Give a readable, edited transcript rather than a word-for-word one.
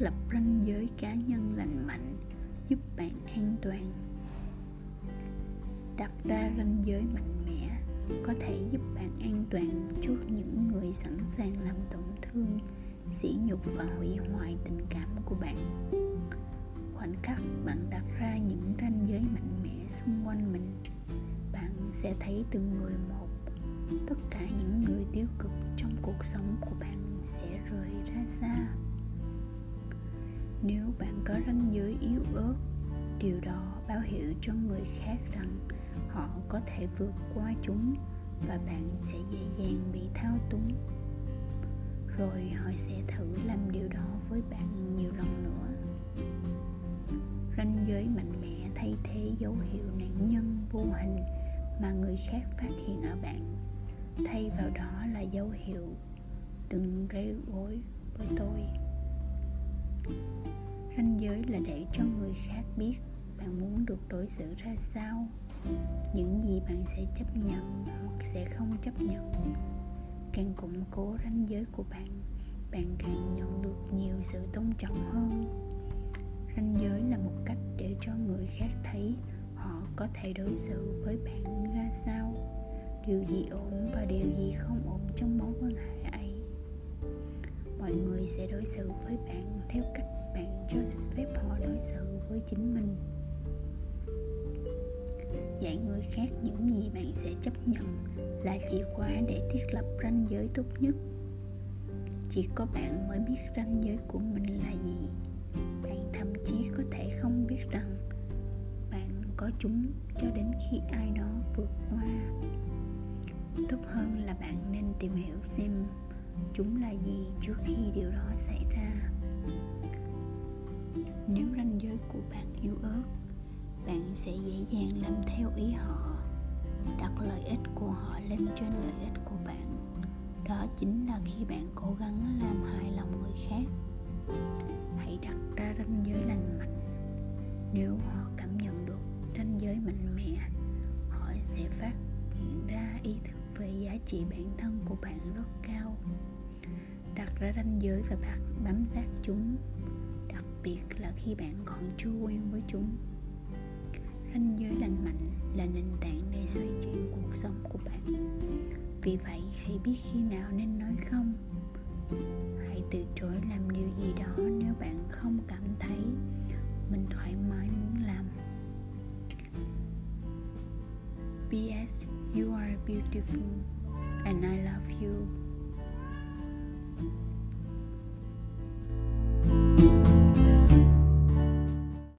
thiết lập ranh giới cá nhân lành mạnh giúp bạn an toàn. Đặt ra ranh giới mạnh mẽ có thể giúp bạn an toàn trước những người sẵn sàng làm tổn thương, sỉ nhục và hủy hoại tình cảm của bạn. Khoảnh khắc bạn đặt ra những ranh giới mạnh mẽ xung quanh mình, bạn sẽ thấy từng người một, tất cả những người tiêu cực trong cuộc sống của bạn sẽ rời ra xa. Nếu bạn có ranh giới yếu ớt, điều đó báo hiệu cho người khác rằng họ có thể vượt qua chúng và bạn sẽ dễ dàng bị thao túng. Rồi họ sẽ thử làm điều đó với bạn nhiều lần nữa. Ranh giới mạnh mẽ thay thế dấu hiệu nạn nhân vô hình mà người khác phát hiện ở bạn. Thay vào đó là dấu hiệu đừng rây gối với tôi. Ranh giới là để cho người khác biết bạn muốn được đối xử ra sao, những gì bạn sẽ chấp nhận hoặc sẽ không chấp nhận. Càng củng cố ranh giới của bạn, bạn càng nhận được nhiều sự tôn trọng hơn. Ranh giới là một cách để cho người khác thấy họ có thể đối xử với bạn ra sao, điều gì ổn và điều gì không ổn trong mối quan hệ ấy. Mọi người sẽ đối xử với bạn theo cách bạn cho phép họ đối xử với chính mình. Dạy người khác những gì bạn sẽ chấp nhận là chìa khóa để thiết lập ranh giới tốt nhất. Chỉ có bạn mới biết ranh giới của mình là gì. Bạn thậm chí có thể không biết rằng bạn có chúng cho đến khi ai đó vượt qua. Tốt hơn là bạn nên tìm hiểu xem chúng là gì trước khi điều đó xảy ra. Nếu ranh giới của bạn yếu ớt, bạn sẽ dễ dàng làm theo ý họ, đặt lợi ích của họ lên trên lợi ích của bạn. Đó chính là khi bạn cố gắng làm hài lòng người khác. Hãy đặt ra ranh giới lành mạnh. Nếu họ cảm nhận được ranh giới mạnh mẽ, họ sẽ phát hiện ra ý thức về giá trị bản thân của bạn rất cao. Đặt ra ranh giới và bám sát chúng, đặc biệt là khi bạn còn chưa quen với chúng. Ranh giới lành mạnh là nền tảng để xoay chuyển cuộc sống của bạn. Vì vậy, hãy biết khi nào nên nói không. Hãy từ chối làm điều gì đó nếu bạn không cảm thấy mình thoải mái muốn làm. P.S. You are beautiful.